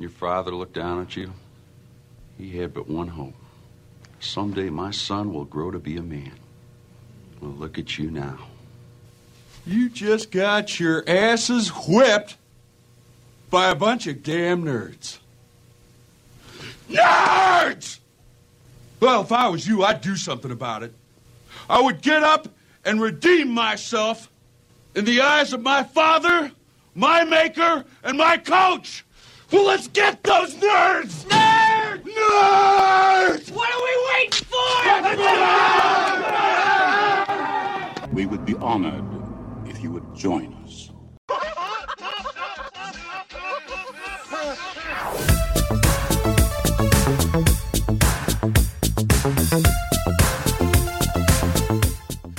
your father looked down at you. He had but one hope. Someday my son will grow to be a man. Well, look at you now. You just got your asses whipped by a bunch of damn nerds. Nerds! Well, if I was you, I'd do something about it. I would get up and redeem myself in the eyes of my father, my maker, and my coach. Well, let's get those nerds! Nerds! Nerds! What are we waiting for? We would be honored if you would join us.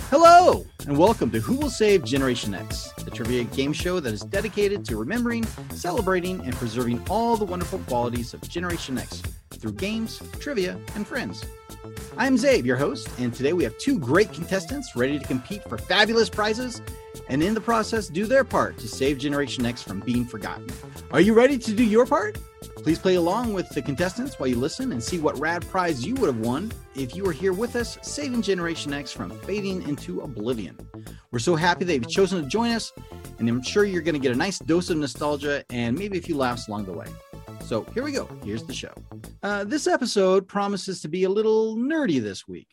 Hello, and welcome to Who Will Save Generation X? Trivia game show that is dedicated to remembering, celebrating, and preserving all the wonderful qualities of Generation X through games, trivia, and friends. I'm Zabe, your host, and today we have two great contestants ready to compete for fabulous prizes and in the process do their part to save Generation X from being forgotten. Are you ready to do your part? Please play along with the contestants while you listen and see what rad prize you would have won if you were here with us, saving Generation X from fading into oblivion. We're so happy that you've chosen to join us, and I'm sure you're going to get a nice dose of nostalgia and maybe a few laughs along the way. So here we go. Here's the show. This episode promises to be a little nerdy this week.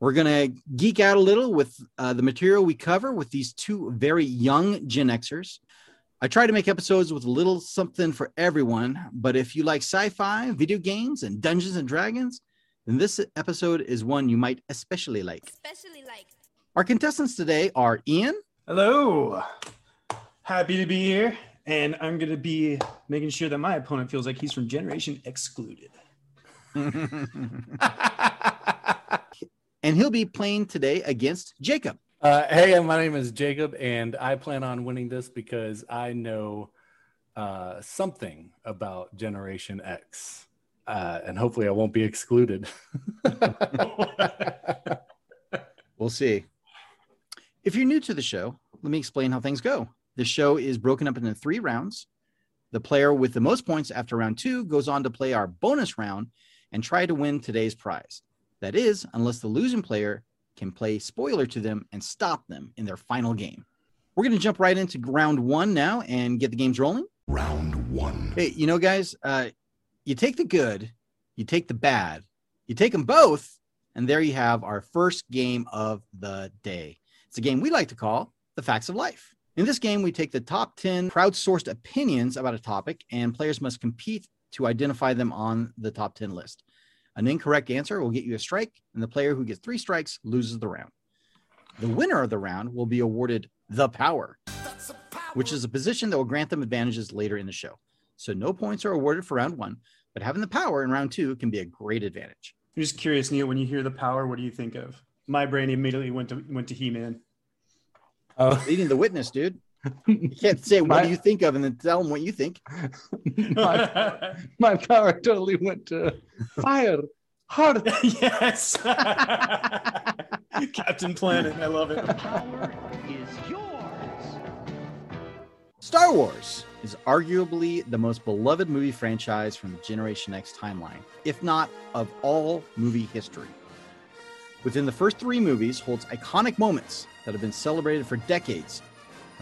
We're going to geek out a little with the material we cover with these two very young Gen Xers. I try to make episodes with a little something for everyone, but if you like sci-fi, video games, and Dungeons and Dragons, then this episode is one you might especially like. Our contestants today are Ian. Hello. Happy to be here, and I'm going to be making sure that my opponent feels like he's from Generation Excluded. And he'll be playing today against Jacob. Hey, my name is Jacob, and I plan on winning this because I know something about Generation X, and hopefully I won't be excluded. We'll see. If you're new to the show, let me explain how things go. The show is broken up into 3 rounds. The player with the most points after round 2 goes on to play our bonus round and try to win today's prize. That is, unless the losing player can play spoiler to them and stop them in their final game. We're going to jump right into round 1 now and get the games rolling. Round 1. Hey, you know, guys, you take the good, you take the bad, you take them both, and there you have our first game of the day. It's a game we like to call The Facts of Life. In this game, we take the top 10 crowdsourced opinions about a topic, and players must compete to identify them on the top 10 list. An incorrect answer will get you a strike, and the player who gets 3 strikes loses the round. The winner of the round will be awarded the power, which is a position that will grant them advantages later in the show. So no points are awarded for round 1, but having the power in round 2 can be a great advantage. I'm just curious, Neil, when you hear the power, what do you think of? My brain immediately went to He-Man. Leading the witness, dude. You can't say, what do you think of, and then tell them what you think. My power totally went to fire, heart. Yes. Captain Planet, I love it. The power is yours. Star Wars is arguably the most beloved movie franchise from the Generation X timeline, if not of all movie history. Within the first 3 movies holds iconic moments that have been celebrated for decades,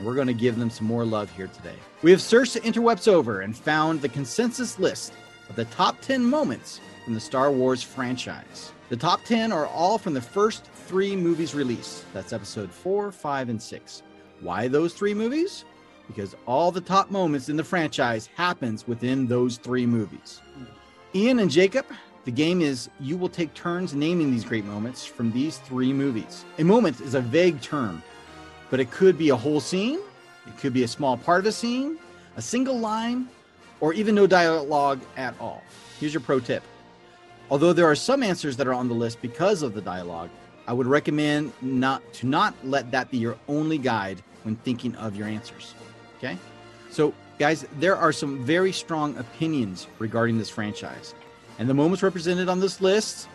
We're going to give them some more love here today. We have searched the interwebs over and found the consensus list of the top 10 moments from the Star Wars franchise. The top 10 are all from the first three movies released. That's episode 4, 5, and 6. Why those three movies? Because all the top moments in the franchise happens within those three movies. Ian and Jacob, the game is you will take turns naming these great moments from these three movies. A moment is a vague term, but it could be a whole scene, it could be a small part of a scene, a single line, or even no dialogue at all. Here's your pro tip. Although there are some answers that are on the list because of the dialogue, I would recommend not let that be your only guide when thinking of your answers, okay? So guys, there are some very strong opinions regarding this franchise. And the moments represented on this list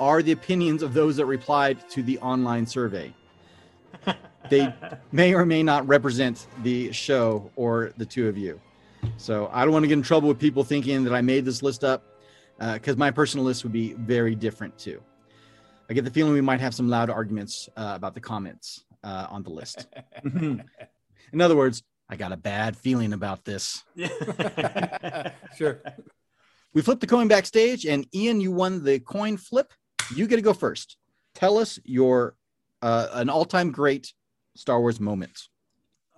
are the opinions of those that replied to the online survey. They may or may not represent the show or the two of you. So I don't want to get in trouble with people thinking that I made this list up, because my personal list would be very different too. I get the feeling we might have some loud arguments about the comments on the list. In other words, I got a bad feeling about this. Sure. We flipped the coin backstage, and Ian, you won the coin flip. You get to go first. Tell us your an all-time great Star Wars moment.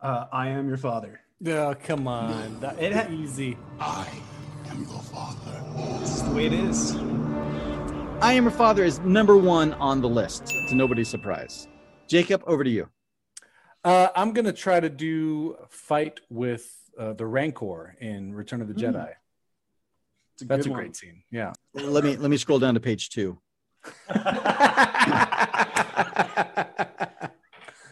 I am your father. Oh, come on. It's easy. I am your father. That's the way it is. I am your father is number one on the list, to nobody's surprise. Jacob, over to you. I'm going to try to do a fight with the Rancor in Return of the Jedi. That's a great scene. Yeah. Let me scroll down to page 2.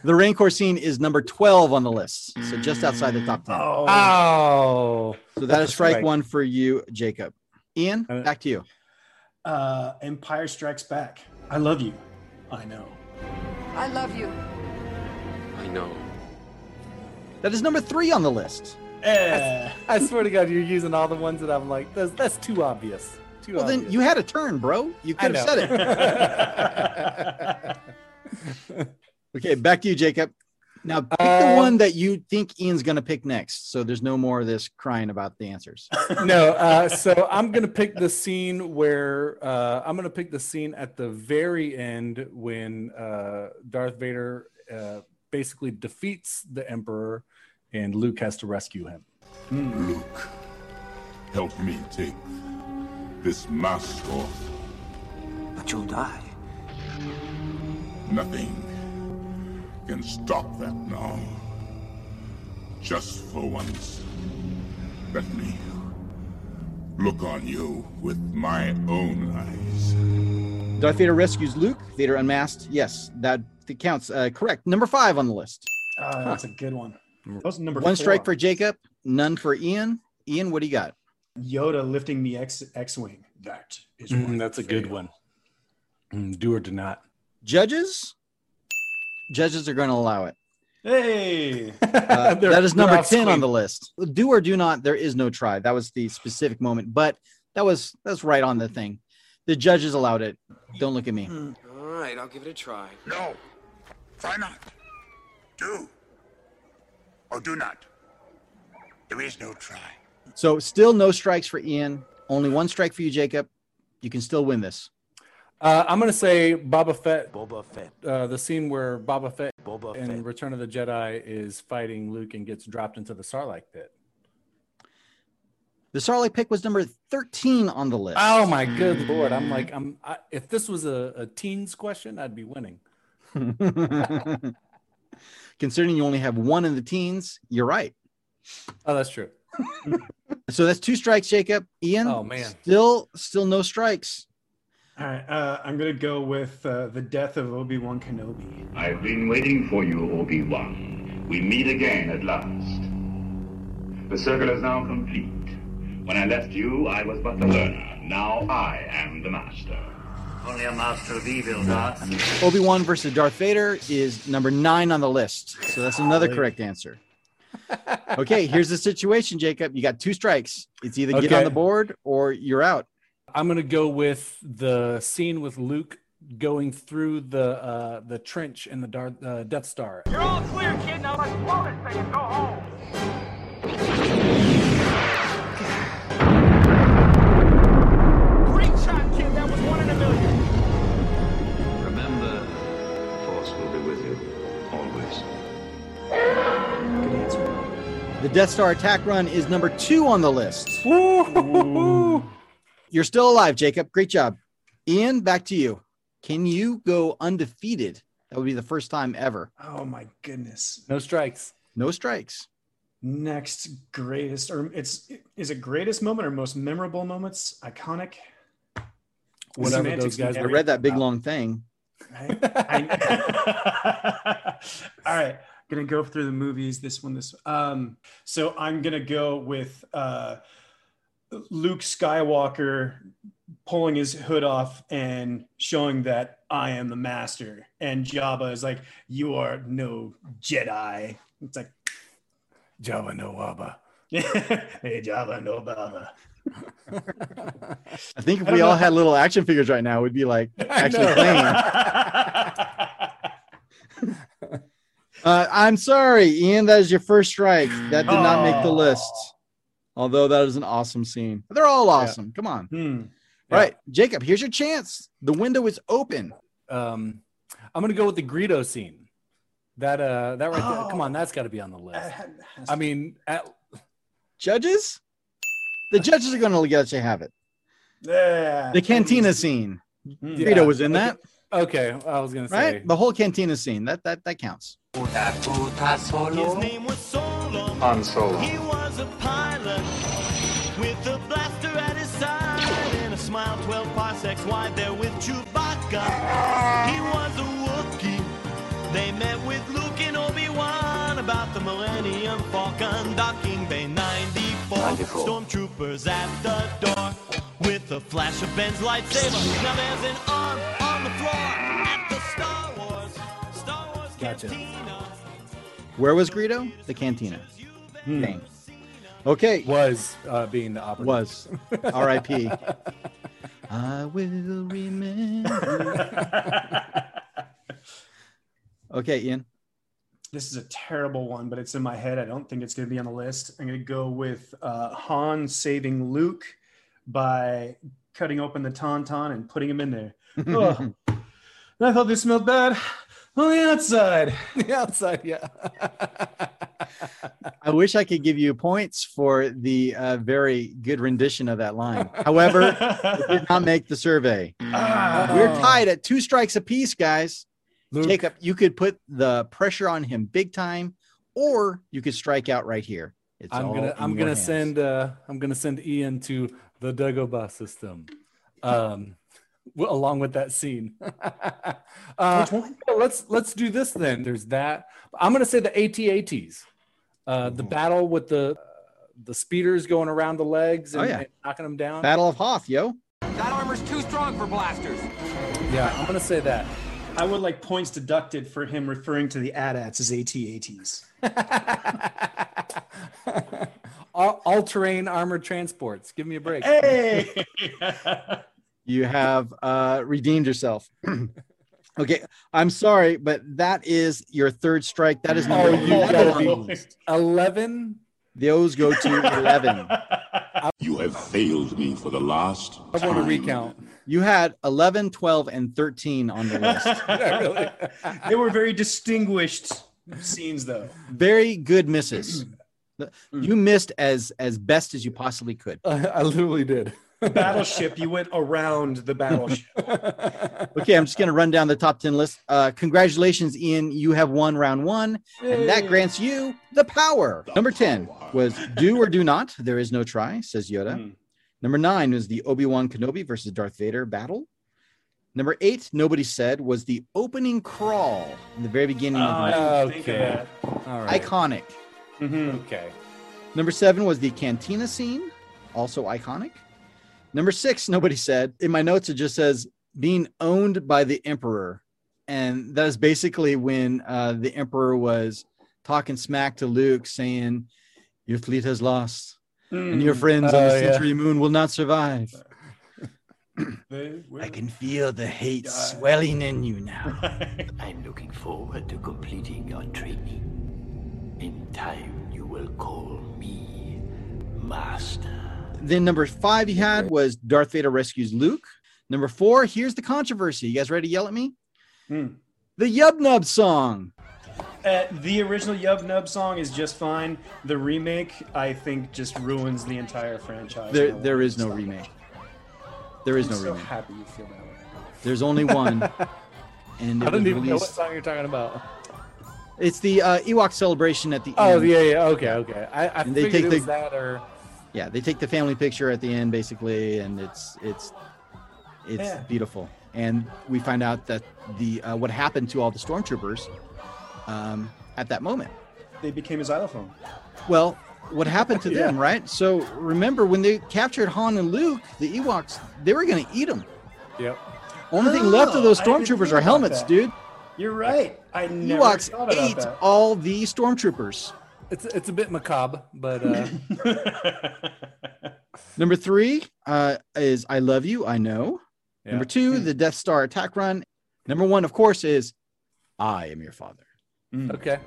The Rancor scene is number 12 on the list, so just outside the top 10. Oh. So that is strike one for you, Jacob. Ian, back to you. Empire Strikes Back. I love you. I know. I love you. I know. That is number 3 on the list. I swear to God, you're using all the ones that I'm like, that's too obvious. Well, then you had a turn, bro. You could have said it. Okay, back to you, Jacob. Now, pick the one that you think Ian's going to pick next, so there's no more of this crying about the answers. No, so I'm going to pick the scene where I'm going to pick the scene at the very end when Darth Vader basically defeats the Emperor and Luke has to rescue him. Luke, help me take this mask off. But you'll die. Nothing can stop that now. Just for once, let me look on you with my own eyes. Darth Vader rescues Luke. Vader unmasked. Yes, that counts. Correct. Number 5 on the list. That's a good one. That was number 4. Strike for Jacob, none for Ian. Ian, what do you got? Yoda lifting the X-Wing. That is one. That's a good one. Do or do not. Judges are going to allow it. Hey! That is number 10 on the list. Do or do not, there is no try. That was the specific moment, but that's right on the thing. The judges allowed it. Don't look at me. All right, I'll give it a try. No. Try not. Do. Oh, do not. There is no try. So still no strikes for Ian. Only one strike for you, Jacob. You can still win this. I'm going to say Boba Fett. Boba Fett. The scene where Boba Fett in Return of the Jedi is fighting Luke and gets dropped into the Sarlacc pit. The Sarlacc pit was number 13 on the list. Oh, my good Lord. I'm like, if this was a teens question, I'd be winning. Considering you only have one in the teens, you're right. Oh, that's true. So that's 2 strikes, Jacob. Ian, oh, man. Still no strikes. All right, I'm going to go with the death of Obi-Wan Kenobi. I've been waiting for you, Obi-Wan. We meet again at last. The circle is now complete. When I left you, I was but the learner. Now I am the master. Only a master of evil, not. Obi-Wan versus Darth Vader is number 9 on the list. So that's another correct answer. Okay, here's the situation, Jacob. You got 2 strikes. It's either get on the board or you're out. I'm going to go with the scene with Luke going through the trench in the Death Star. You're all clear, kid. Now let's blow this thing and go home. Great shot, kid. That was 1 in a million. Remember, the Force will be with you always. Good answer. The Death Star attack run is number 2 on the list. Woo-hoo-hoo-hoo. You're still alive, Jacob. Great job. Ian, back to you. Can you go undefeated? That would be the first time ever. Oh, my goodness. No strikes. No strikes. Next greatest, or is it greatest moment or most memorable moments? Iconic? Whatever those guys were. I read that big, long thing. Right? All right. Going to go through the movies. This one. So I'm going to go with Luke Skywalker pulling his hood off and showing that I am the master. And Jabba is like, you are no Jedi. It's like, Jabba no Wabba. Hey, Jabba no Baba. I think if we all had little action figures right now, we'd be like, actually playing. I'm sorry, Ian, that is your first strike. That did not make the list. Although that is an awesome scene. They're all awesome. Yeah. Come on. Yeah. Right, Jacob, here's your chance. The window is open. I'm going to go with the Greedo scene. That right there. Come on, that's got to be on the list. I mean, judges? The judges are going to let you have it. Yeah. The cantina scene. Greedo was in that. Okay, I was going to say. Right? The whole cantina scene. That counts. His name was Solo. Han Solo. He was a pilot with a blaster at his side. Mile 12 parsecs wide there with Chewbacca. He was a Wookiee. They met with Luke and Obi-Wan about the Millennium Falcon docking bay 94. Stormtroopers at the door with a flash of Ben's lightsaber. Now there's an arm on the floor at the Star Wars cantina. Where was Greedo? The cantina. Dang. Okay. Was being the operative. Was. R.I.P. I will remember. Okay, Ian. This is a terrible one, but it's in my head. I don't think it's going to be on the list. I'm going to go with Han saving Luke by cutting open the Tauntaun and putting him in there. Oh, I thought this smelled bad. On the outside. The outside, yeah. I wish I could give you points for the very good rendition of that line. However, it did not make the survey. We're tied at 2 strikes apiece, guys. Luke. Jacob, you could put the pressure on him big time, or you could strike out right here. It's I'm gonna send Ian to the Dagobah system. Along with that scene. Let's do this then. There's that. I'm going to say the AT-ATs. The battle with the speeders going around the legs and, and knocking them down. Battle of Hoth, yo. That armor's too strong for blasters. Yeah, I'm going to say that. I would like points deducted for him referring to the AT-ATs as AT-ATs. All-terrain armored transports. Give me a break. Hey! You have redeemed yourself. Okay, I'm sorry, but that is your third strike. That is number 11. Those go to 11. You have failed me for the last time. I want to recount. You had 11, 12, and 13 on the list. Yeah, really. They were very distinguished scenes, though. Very good misses. You missed as best as you possibly could. I literally did. Battleship, you went around the battleship. Okay, I'm just going to run down the top 10 list. Congratulations, Ian. You have won round 1, and that grants you the power. Number 10 was Do or Do Not. There is no try, says Yoda. Number 9 was the Obi-Wan Kenobi versus Darth Vader battle. Number 8, Nobody Said, was the opening crawl in the very beginning of the movie. Okay. All right. Iconic. Okay. Number 7 was the cantina scene, also iconic. Number 6, Nobody Said. In my notes, it just says being owned by the Emperor. And that is basically when the Emperor was talking smack to Luke, saying, your fleet has lost, and your friends on the Century Moon will not survive. I can feel the hate swelling in you now. I'm looking forward to completing your training. In time, you will call me master. Then number 5 he had was Darth Vader rescues Luke. Number 4, here's the controversy. You guys ready to yell at me? The Yub Nub song. The original Yub Nub song is just fine. The remake, I think, just ruins the entire franchise. There is no remake. There is no remake. I'm so happy you feel that way. There's only one. And I don't even know what song you're talking about. It's the Ewok celebration at the end. Oh, yeah. Okay. I figured it was that or... Yeah, they take the family picture at the end, basically, and it's beautiful. And we find out that the what happened to all the stormtroopers at that moment. They became a xylophone. Well, what happened to them, right? So remember, when they captured Han and Luke, the Ewoks, they were going to eat them. Yep. Only thing left of those stormtroopers are helmets, dude. You're right. I never Ewoks thought about ate that. All the stormtroopers. It's a bit macabre, but... Number 3 is I Love You, I Know. Yeah. Number 2, the Death Star attack run. Number 1, of course, is I Am Your Father. Okay.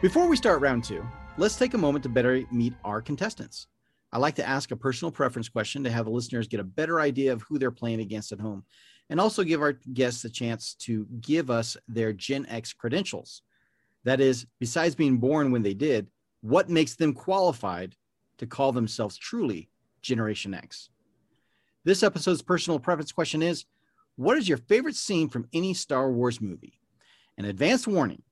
Before we start round 2, let's take a moment to better meet our contestants. I like to ask a personal preference question to have the listeners get a better idea of who they're playing against at home, and also give our guests a chance to give us their Gen X credentials. That is, besides being born when they did, what makes them qualified to call themselves truly Generation X? This episode's personal preference question is, what is your favorite scene from any Star Wars movie? An advanced warning,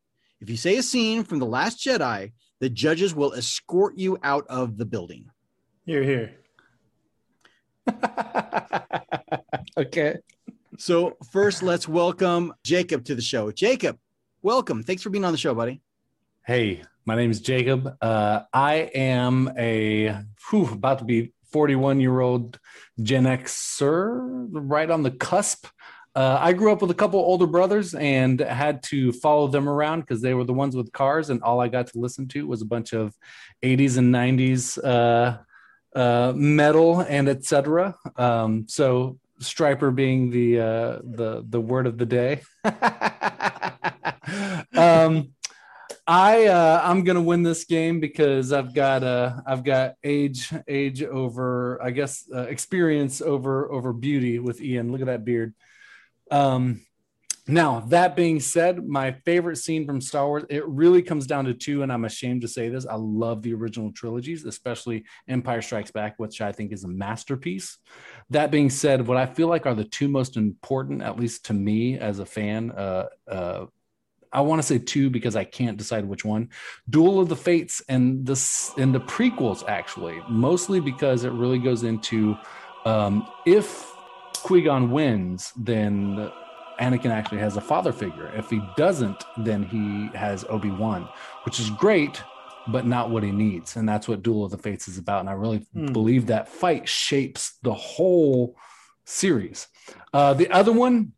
if you say a scene from The Last Jedi, the judges will escort you out of the building. You're here. Okay. So first, let's welcome Jacob to the show. Jacob, welcome. Thanks for being on the show, buddy. Hey, my name is Jacob. I am about to be 41-year-old Gen Xer, right on the cusp. I grew up with a couple older brothers and had to follow them around because they were the ones with cars, and all I got to listen to was a bunch of 80s and 90s metal and etc. So Striper being the word of the day. I'm gonna win this game because I've got age over, I guess, experience over beauty with Ian. Look at that beard. Now that being said, my favorite scene from Star Wars, it really comes down to 2, and I'm ashamed to say this. I love the original trilogies, especially Empire Strikes Back, which I think is a masterpiece. That being said, what I feel like are the 2 most important, at least to me as a fan, I want to say 2 because I can't decide which one. Duel of the Fates and the prequels, actually, mostly because it really goes into if Qui-Gon wins, then Anakin actually has a father figure. If he doesn't, then he has Obi-Wan, which is great, but not what he needs. And that's what Duel of the Fates is about. And I really believe that fight shapes the whole series. The other one,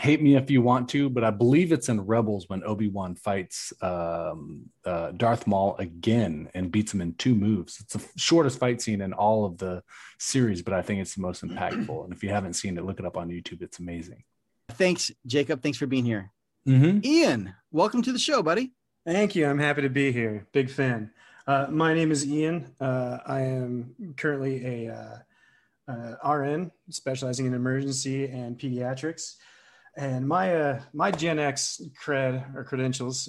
hate me if you want to, but I believe it's in Rebels when Obi-Wan fights Darth Maul again and beats him in 2 moves. It's the shortest fight scene in all of the series, but I think it's the most impactful. And if you haven't seen it, look it up on YouTube. It's amazing. Thanks, Jacob. Thanks for being here. Ian, welcome to the show, buddy. Thank you. I'm happy to be here. Big fan. My name is Ian. I am currently a RN specializing in emergency and pediatrics. And my Gen X cred or credentials,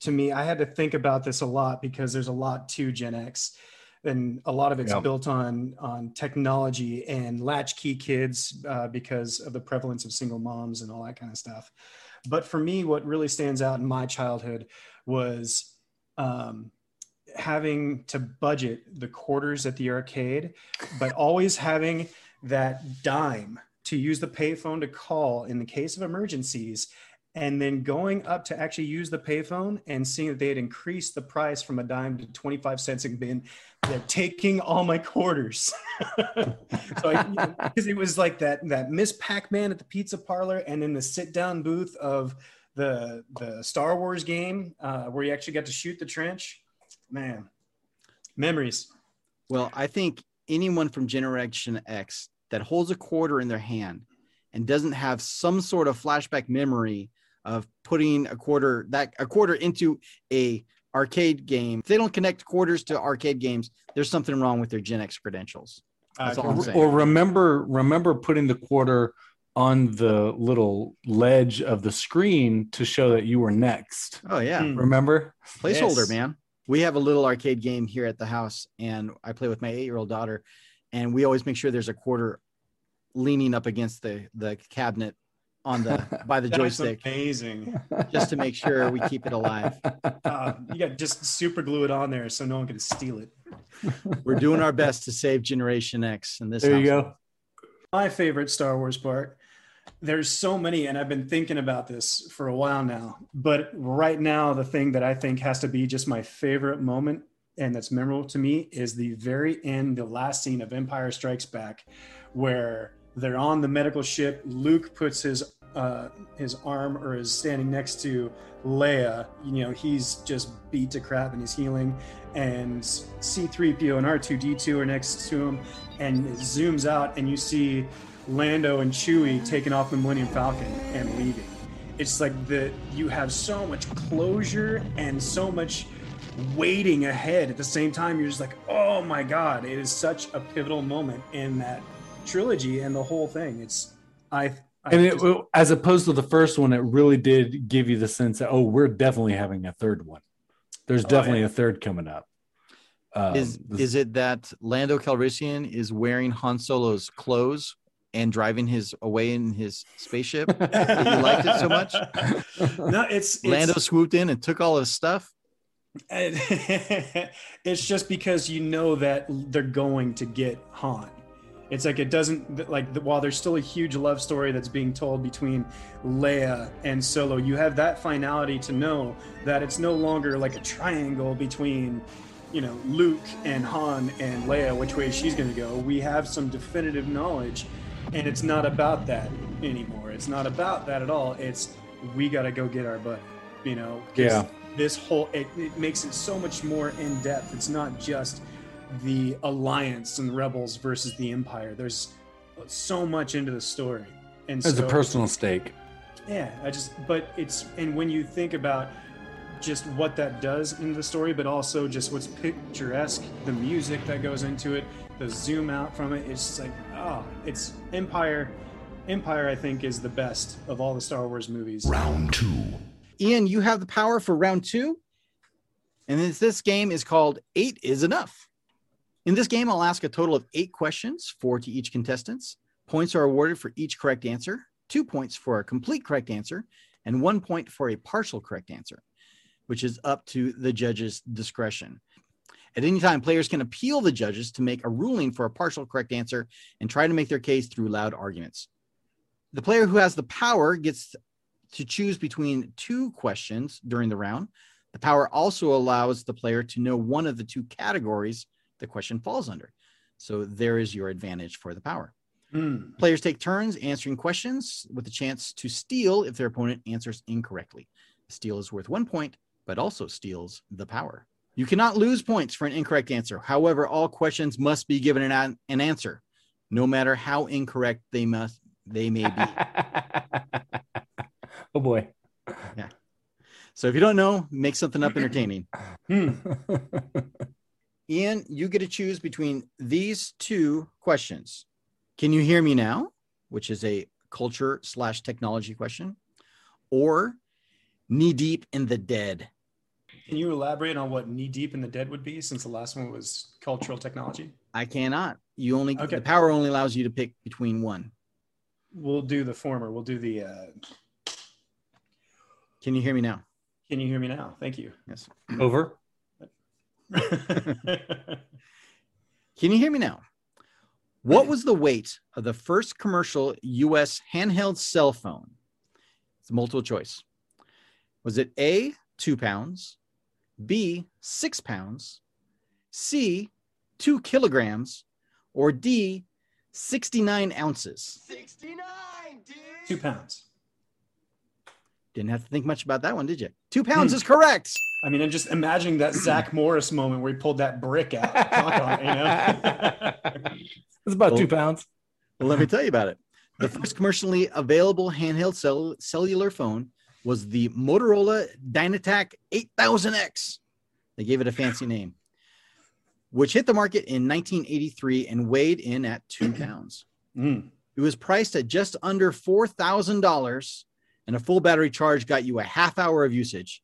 to me, I had to think about this a lot because there's a lot to Gen X. And a lot of it's built on technology and latchkey kids because of the prevalence of single moms and all that kind of stuff. But for me, what really stands out in my childhood was having to budget the quarters at the arcade, but always having that dime to use the payphone to call in the case of emergencies, and then going up to actually use the payphone and seeing that they had increased the price from a dime to 25 cents and been, they're taking all my quarters. Because it was like that Miss Pac-Man at the pizza parlor and in the sit-down booth of the Star Wars game where you actually got to shoot the trench. Man. Memories. Well, I think anyone from Generation X that holds a quarter in their hand and doesn't have some sort of flashback memory of putting a quarter into a arcade game, if they don't connect quarters to arcade games, there's something wrong with their Gen X credentials. That's all I'm saying. Or remember putting the quarter on the little ledge of the screen to show that you were next. Oh yeah. Remember? Placeholder, yes. Man. We have a little arcade game here at the house, and I play with my 8-year-old daughter, and we always make sure there's a quarter leaning up against the cabinet on the by the joystick. Amazing. Just to make sure we keep it alive. You got just super glue it on there so no one can steal it. We're doing our best to save Generation X in this. There you go. My favorite Star Wars part. There's so many, and I've been thinking about this for a while now, but right now the thing that I think has to be just my favorite moment and that's memorable to me is the very end, the last scene of Empire Strikes Back, where they're on the medical ship. Luke puts his arm, or is standing next to Leia. You know, he's just beat to crap and he's healing, and C-3PO and R2-D2 are next to him, and it zooms out and you see Lando and Chewie taking off the Millennium Falcon and leaving. It's like you have so much closure and so much waiting ahead at the same time. You're just like, oh my God, it is such a pivotal moment in that trilogy and the whole thing. As opposed to the first one, it really did give you the sense that, oh, we're definitely having a third one. There's definitely a third coming up. Is it that Lando Calrissian is wearing Han Solo's clothes and driving his away in his spaceship? You liked it so much? No, it's Lando swooped in and took all his stuff. It's just because you know that they're going to get Han. It's like it doesn't, like, while there's still a huge love story that's being told between Leia and Solo, you have that finality to know that it's no longer like a triangle between, you know, Luke and Han and Leia, which way she's going to go. We have some definitive knowledge, and it's not about that anymore. It's not about that at all. It's, we got to go get our buddy, you know? Yeah. This whole, it makes it so much more in depth. It's not just the Alliance and Rebels versus the Empire. There's so much into the story, and there's a personal stake. Yeah, and when you think about just what that does in the story, but also just what's picturesque, the music that goes into it, the zoom out from it, it's just like, oh, it's Empire. Empire, I think, is the best of all the Star Wars movies. Round two. Ian, you have the power for round two, and this game is called 8 Is Enough. In this game, I'll ask a total of 8 questions, 4 to each contestant. Points are awarded for each correct answer, 2 points for a complete correct answer, and 1 point for a partial correct answer, which is up to the judge's discretion. At any time, players can appeal the judges to make a ruling for a partial correct answer and try to make their case through loud arguments. The player who has the power gets to choose between 2 questions during the round. The power also allows the player to know one of the 2 categories the question falls under. So there is your advantage for the power. Players take turns answering questions with the chance to steal if their opponent answers incorrectly. Steal is worth 1 point, but also steals the power. You cannot lose points for an incorrect answer. However, all questions must be given an answer, no matter how incorrect they may be. Oh boy. Yeah. So if you don't know, make something up entertaining. Ian, you get to choose between these 2 questions. Can you hear me now? Which is a culture/technology question. Or knee deep in the dead. Can you elaborate on what knee deep in the dead would be, since the last one was cultural technology? I cannot. The power only allows you to pick between one. We'll do the former. We'll do the... Can you hear me now? Can you hear me now? Thank you. Yes. Over. Can you hear me now? What was the weight of the first commercial U.S. handheld cell phone? It's multiple choice. Was it A, 2 pounds, B, 6 pounds, C, 2 kilograms, or D, 69 ounces? 69, dude. 2 pounds. Didn't have to think much about that one, did you? 2 pounds is correct. I mean, I'm just imagining that Zach Morris moment where he pulled that brick out. On, you know? It's about 2 pounds. Well, let me tell you about it. The first commercially available handheld cellular phone was the Motorola Dynatac 8000X. They gave it a fancy name, which hit the market in 1983 and weighed in at 2 pounds. It was priced at just under $4,000, and a full battery charge got you a half hour of usage.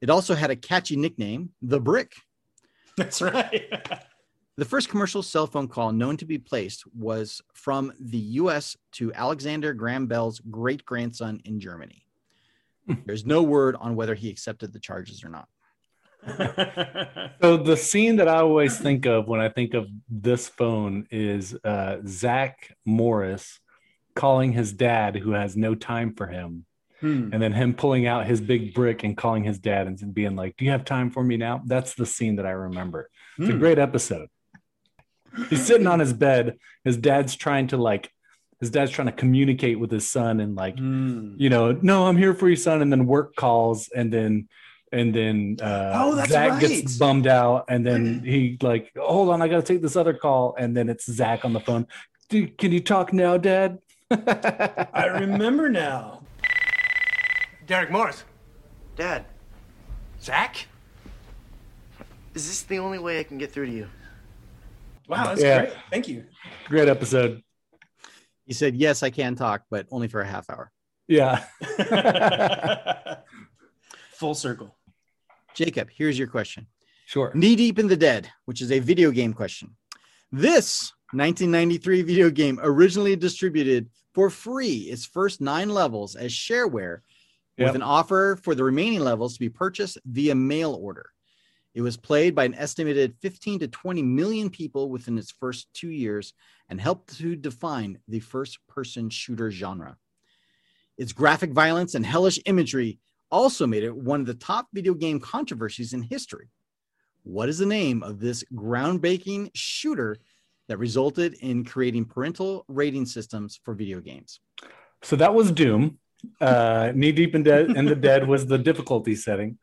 It also had a catchy nickname, The Brick. That's right. The first commercial cell phone call known to be placed was from the U.S. to Alexander Graham Bell's great-grandson in Germany. There's no word on whether he accepted the charges or not. So the scene that I always think of when I think of this phone is Zach Morris calling his dad, who has no time for him, and then him pulling out his big brick and calling his dad and being like, do you have time for me now? That's the scene that I remember. It's a great episode. He's sitting on his bed. His dad's trying to communicate with his son and you know, no, I'm here for you, son. And then work calls and then Zach gets bummed out, and then he hold on, I gotta take this other call, and then it's Zach on the phone. Dude, can you talk now, Dad? I remember now. Derek Morris. Dad. Zach? Is this the only way I can get through to you? Wow, that's great. Thank you. Great episode. He said, yes, I can talk, but only for a half hour. Yeah. Full circle. Jacob, here's your question. Sure. Knee Deep in the Dead, which is a video game question. This 1993 video game originally distributed for free its first 9 levels as shareware, with an offer for the remaining levels to be purchased via mail order. It was played by an estimated 15 to 20 million people within its first 2 years and helped to define the first-person shooter genre. Its graphic violence and hellish imagery also made it one of the top video game controversies in history. What is the name of this groundbreaking shooter that resulted in creating parental rating systems for video games? So that was Doom. Knee Deep in the Dead was the difficulty setting.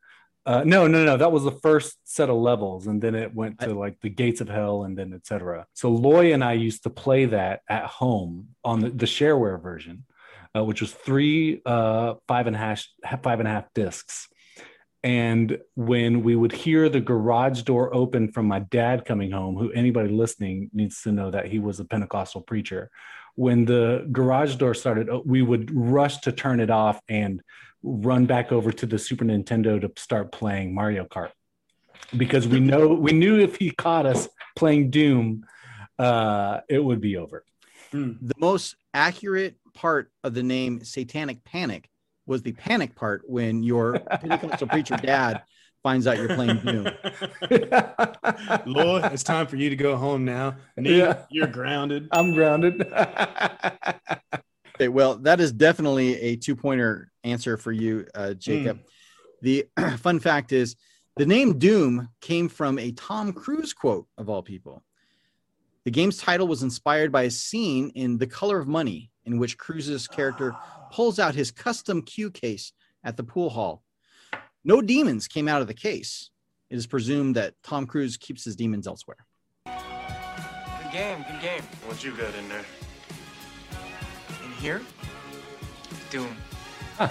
No, that was the first set of levels, and then it went to the gates of hell, and then etc. So Loy and I used to play that at home on the shareware version, which was 3 5.5 discs. And when we would hear the garage door open from my dad coming home, who anybody listening needs to know that he was a Pentecostal preacher. When the garage door started, we would rush to turn it off and run back over to the Super Nintendo to start playing Mario Kart, because we knew if he caught us playing Doom, it would be over. The most accurate part of the name Satanic Panic was the panic part when your Pentecostal preacher dad finds out you're playing Doom. Lord, it's time for you to go home now. You're grounded. I'm grounded. Okay, well, that is definitely a 2-pointer answer for you, Jacob. The fun fact is the name Doom came from a Tom Cruise quote, of all people. The game's title was inspired by a scene in The Color of Money, in which Cruise's character pulls out his custom cue case at the pool hall. No demons came out of the case. It is presumed that Tom Cruise keeps his demons elsewhere. Good game, good game. What you got in there? In here? Doom. Huh.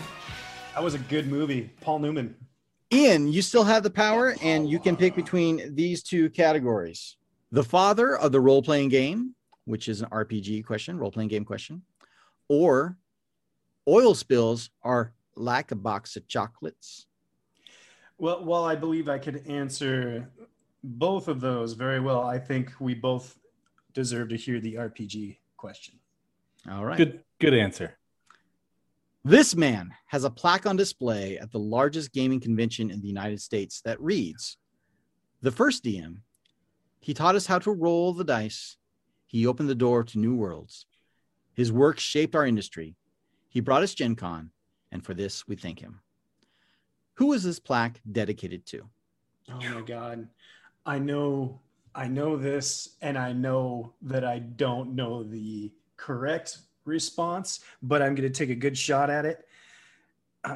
That was a good movie. Paul Newman. Ian, you still have the power, and you can pick between these two categories. The father of the role-playing game, which is an RPG question, role-playing game question, or oil spills are like a box of chocolates. Well, while I believe I could answer both of those very well, I think we both deserve to hear the RPG question. All right. Good answer. This man has a plaque on display at the largest gaming convention in the United States that reads, "The first DM, he taught us how to roll the dice. He opened the door to new worlds. His work shaped our industry. He brought us Gen Con, and for this, we thank him." Who is this plaque dedicated to? Oh my God. I know this, and I know that I don't know the correct response, but I'm going to take a good shot at it.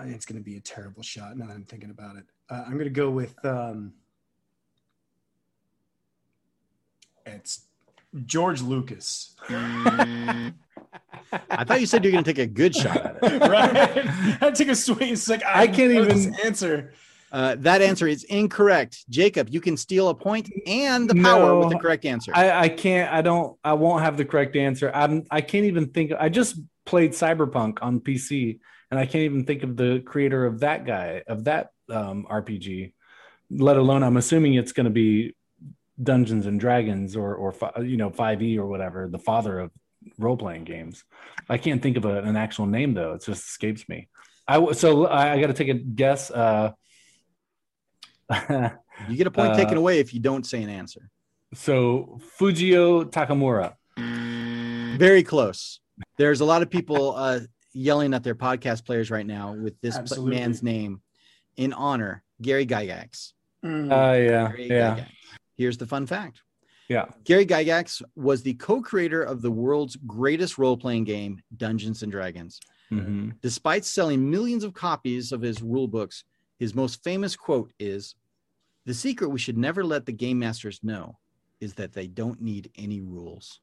It's going to be a terrible shot now that I'm thinking about it. I'm going to go with it's George Lucas. I thought you said you're going to take a good shot at it. Right? I took a swing. It's like I can't even answer. That answer is incorrect. Jacob, you can steal a point and the power with the correct answer. I can't. I don't. I won't have the correct answer. I can't even think. I just played Cyberpunk on PC, and I can't even think of the creator of that guy, of that RPG, let alone I'm assuming it's going to be Dungeons and Dragons or you know, 5e or whatever, the father of role-playing games. I can't think of an actual name, though. It just escapes me. So I got to take a guess. You get a point taken away if you don't say an answer. So Fujio Takamura. Very close. There's a lot of people yelling at their podcast players right now with this man's name in honor, Gary Gygax. Gary Gygax. Here's the fun fact. Yeah. Gary Gygax was the co-creator of the world's greatest role-playing game, Dungeons and Dragons. Mm-hmm. Despite selling millions of copies of his rule books, his most famous quote is, "The secret we should never let the game masters know is that they don't need any rules."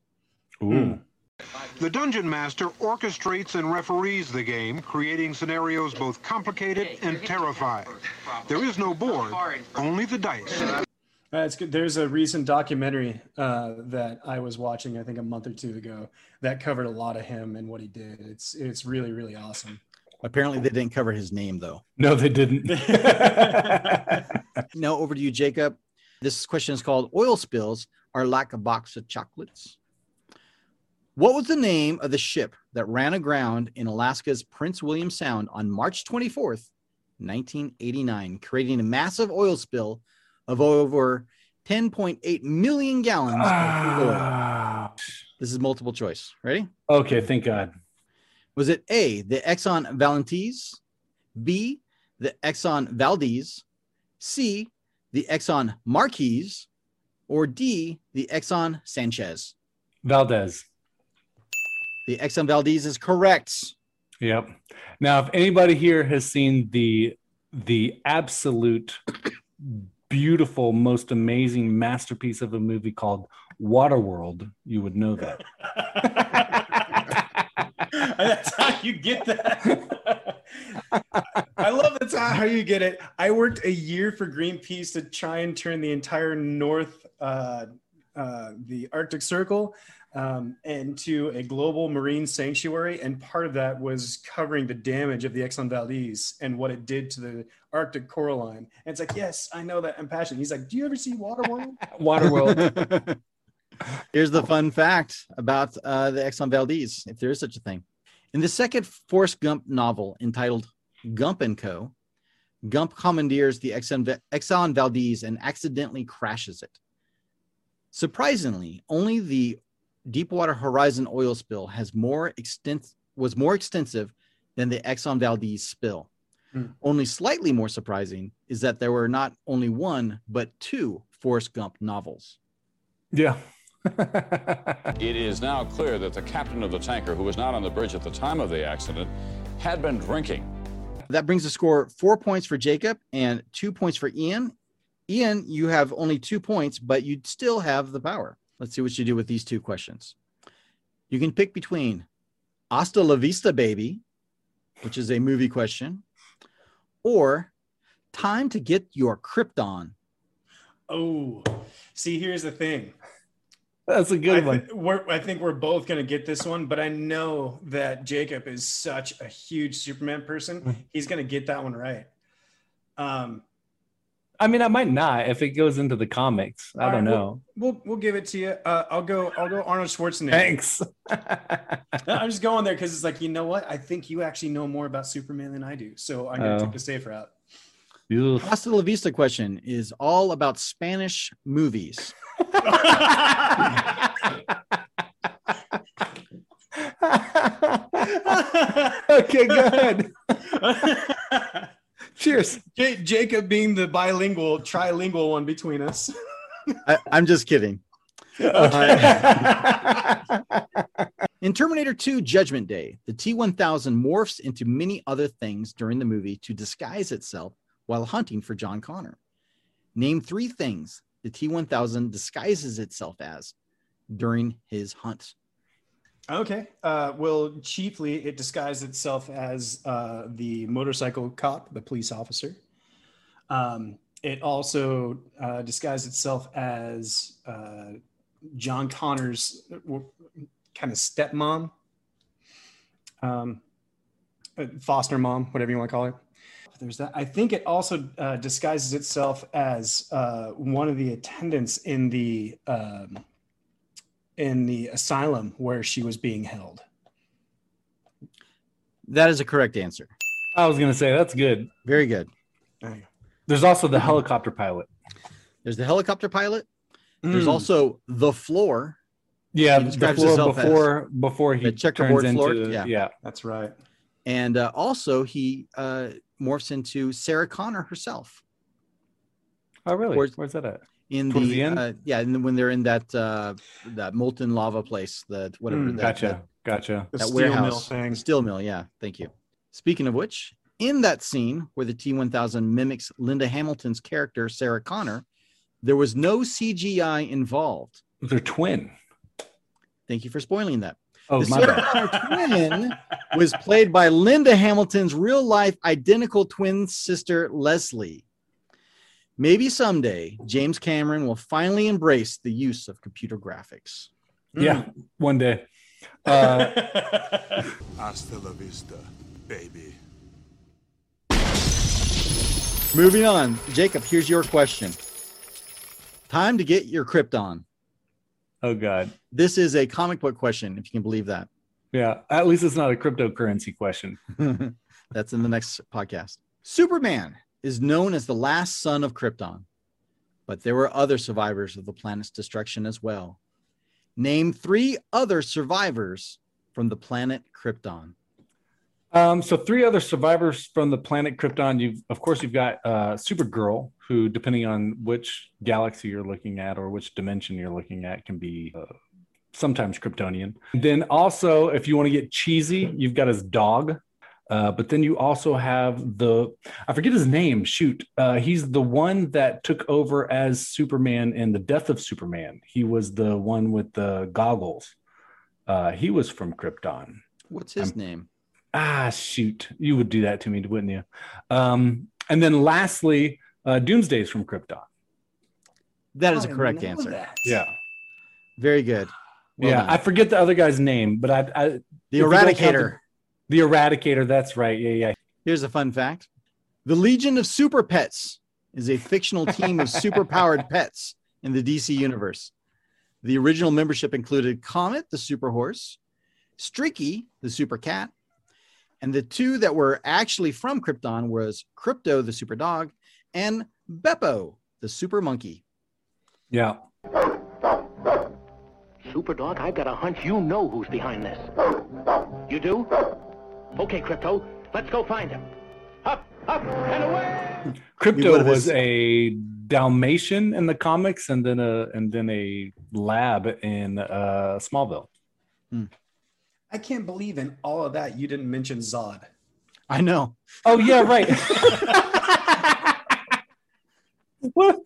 Ooh. The dungeon master orchestrates and referees the game, creating scenarios both complicated and terrifying. There is no board, only the dice. That's good. There's a recent documentary that I was watching, I think a month or two ago, that covered a lot of him and what he did. It's really, really awesome. Apparently they didn't cover his name, though. No, they didn't. Now over to you, Jacob. This question is called Oil Spills Are Like a Box of Chocolates. What was the name of the ship that ran aground in Alaska's Prince William Sound on March 24th, 1989, creating a massive oil spill of over 10.8 million gallons of oil? This is multiple choice. Ready? Okay, thank God. Was it A, the Exxon Valdez, B, the Exxon Valdez, C, the Exxon Marquez, or D, the Exxon Sanchez? Valdez. The Exxon Valdez is correct. Yep. Now, if anybody here has seen the absolute beautiful, most amazing masterpiece of a movie called Waterworld, you would know that. That's how you get that. I love that's how you get it. I worked a year for Greenpeace to try and turn the entire North, the Arctic Circle, into a global marine sanctuary. And part of that was covering the damage of the Exxon Valdez and what it did to the Arctic coralline. And it's like, yes, I know that. I'm passionate. He's like, do you ever see Waterworld? Waterworld. Here's the fun fact about the Exxon Valdez, if there is such a thing. In the second Forrest Gump novel entitled Gump & Co., Gump commandeers the Exxon Valdez and accidentally crashes it. Surprisingly, only the Deepwater Horizon oil spill was more extensive than the Exxon Valdez spill. Mm. Only slightly more surprising is that there were not only one, but two Forrest Gump novels. Yeah. It is now clear that the captain of the tanker, who was not on the bridge at the time of the accident, had been drinking. That brings the score 4 points for Jacob and 2 points for Ian. Ian, you have only 2 points, but you'd still have the power. Let's see what you do with these two questions. You can pick between Hasta la Vista, Baby, which is a movie question, or Time to Get Your Krypton. Oh, see, here's the thing. That's a good one. I think we're both going to get this one, but I know that Jacob is such a huge Superman person. He's going to get that one right. I mean, I might not if it goes into the comics. I don't know. We'll give it to you. I'll go Arnold Schwarzenegger. Thanks. I'm just going there because it's like, you know what? I think you actually know more about Superman than I do. So I'm going to take the safe route. Hasta la Vista question is all about Spanish movies. Okay, good. Cheers. Jacob being the bilingual, trilingual one between us. I'm just kidding. Okay. In Terminator 2 Judgment Day, the T-1000 morphs into many other things during the movie to disguise itself while hunting for John Connor. Name three things the T-1000 disguises itself as during his hunt. Okay. Well, chiefly it disguised itself as the motorcycle cop, the police officer. It also disguised itself as John Connor's kind of stepmom, foster mom, whatever you want to call it. There's that. I think it also disguises itself as one of the attendants in the asylum where she was being held. That is a correct answer. I was going to say that's good. Very good. There's also the helicopter pilot. There's the helicopter pilot. There's also the floor. Yeah, the floor before he turns into, yeah, that's right. And also he morphs into Sarah Connor herself. Oh, really? Where's that at? In the end? And when they're in that that molten lava place, that whatever. Gotcha. That steel warehouse mill thing. Steel mill. Yeah. Thank you. Speaking of which, in that scene where the T-1000 mimics Linda Hamilton's character Sarah Connor, there was no CGI involved. They're twin. Thank you for spoiling that. Oh, the my bad. Twin was played by Linda Hamilton's real-life identical twin sister, Leslie. Maybe someday, James Cameron will finally embrace the use of computer graphics. Yeah, one day. Hasta la vista, baby. Moving on. Jacob, here's your question. Time to get your Krypton. Oh, God. This is a comic book question, if you can believe that. Yeah, at least it's not a cryptocurrency question. That's in the next podcast. Superman is known as the last son of Krypton, but there were other survivors of the planet's destruction as well. Name three other survivors from the planet Krypton. So three other survivors from the planet Krypton. You've got Supergirl, who, depending on which galaxy you're looking at or which dimension you're looking at, can be sometimes Kryptonian. Then also, if you want to get cheesy, you've got his dog. But then you also have I forget his name. Shoot. He's the one that took over as Superman in The Death of Superman. He was the one with the goggles. He was from Krypton. What's his name? Shoot. You would do that to me, wouldn't you? And then lastly, Doomsday's from Krypton. That is a correct answer. That. Yeah. Very good. Well done. I forget the other guy's name, but the Eradicator. The Eradicator. That's right. Yeah. Here's a fun fact. The Legion of Super Pets is a fictional team of superpowered pets in the DC universe. The original membership included Comet, the super horse, Streaky, the super cat, and the two that were actually from Krypton was Krypto, the super dog, and Beppo, the super monkey. Yeah. Super dog, I've got a hunch you know who's behind this. You do? Okay, Krypto, let's go find him. Up, and away! Krypto was a Dalmatian in the comics and then a lab in Smallville. I can't believe in all of that you didn't mention Zod. I know. Oh, yeah, right. What?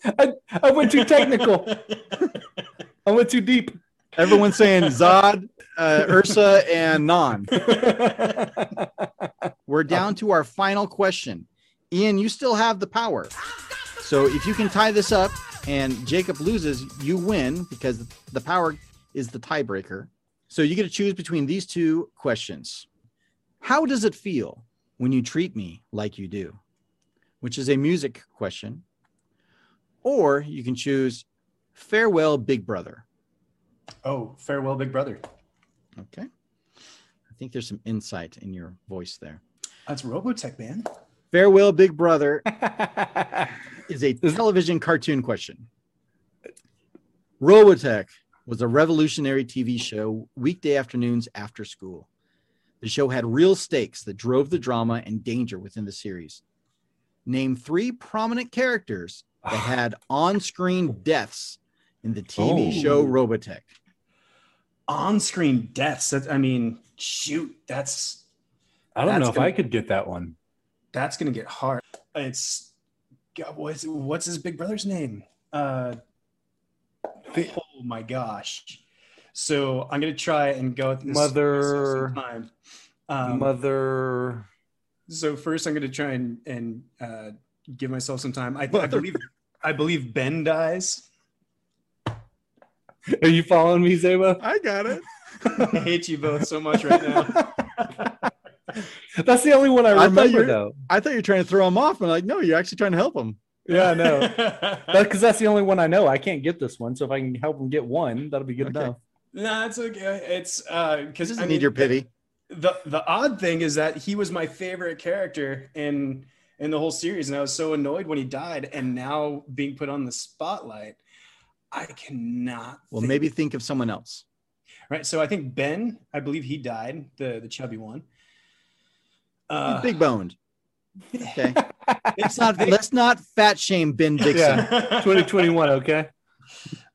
I went too technical. I went too deep. Everyone's saying Zod, Ursa, and Nan. We're down to our final question. Ian, you still have the power. So if you can tie this up and Jacob loses, you win because the power is the tiebreaker. So you get to choose between these two questions. How does it feel when you treat me like you do? Which is a music question. Or you can choose Farewell, Big Brother. Oh, Farewell, Big Brother. Okay. I think there's some insight in your voice there. That's Robotech, man. Farewell, Big Brother is a television cartoon question. Robotech was a revolutionary TV show weekday afternoons after school. The show had real stakes that drove the drama and danger within the series. Name three prominent characters that had on-screen deaths in the TV show Robotech. on-screen deaths. That, I mean, shoot, that's... I don't know if I could get that one. That's going to get hard. It's... God, what's his big brother's name? Oh my gosh. So I'm going to try and go with this sometime. Mother... So first I'm going to try and give myself some time. I believe Ben dies. Are you following me, Zaba? I got it. I hate you both so much right now. That's the only one I remember, though. I thought you were trying to throw him off. I'm like, no, you're actually trying to help him. Yeah, I know. Because that's the only one I know. I can't get this one. So if I can help him get one, that'll be good enough. No, it's okay. It's because I need your pity. The odd thing is that he was my favorite character in the whole series, and I was so annoyed when he died. And now being put on the spotlight, I cannot. Well, maybe think of someone else. Right. So I think Ben. I believe he died. The chubby one. Big boned. Okay. Let's not fat shame Ben Dixon. Yeah. 2021. Okay.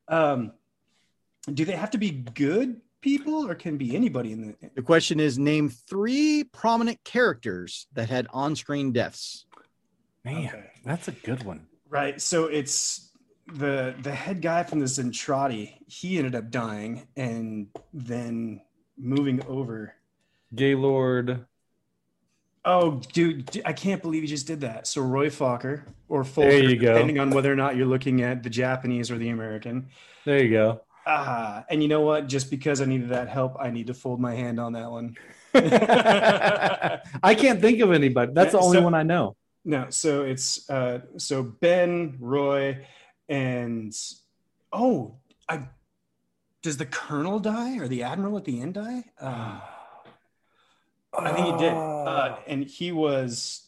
Do they have to be good people, or can be anybody in the question is, name three prominent characters that had on-screen deaths. Man, okay. That's a good one. Right. So it's the head guy from the Zentradi. He ended up dying, and then moving over. Gaylord. Oh, dude, I can't believe he just did that. So Roy Fokker or Fokker, depending on whether or not you're looking at the Japanese or the American. There you go. And you know what? Just because I needed that help, I need to fold my hand on that one. I can't think of anybody. That's the only one I know. No, so it's Ben, Roy, and does the Colonel die or the Admiral at the end die? I think he did, and he was.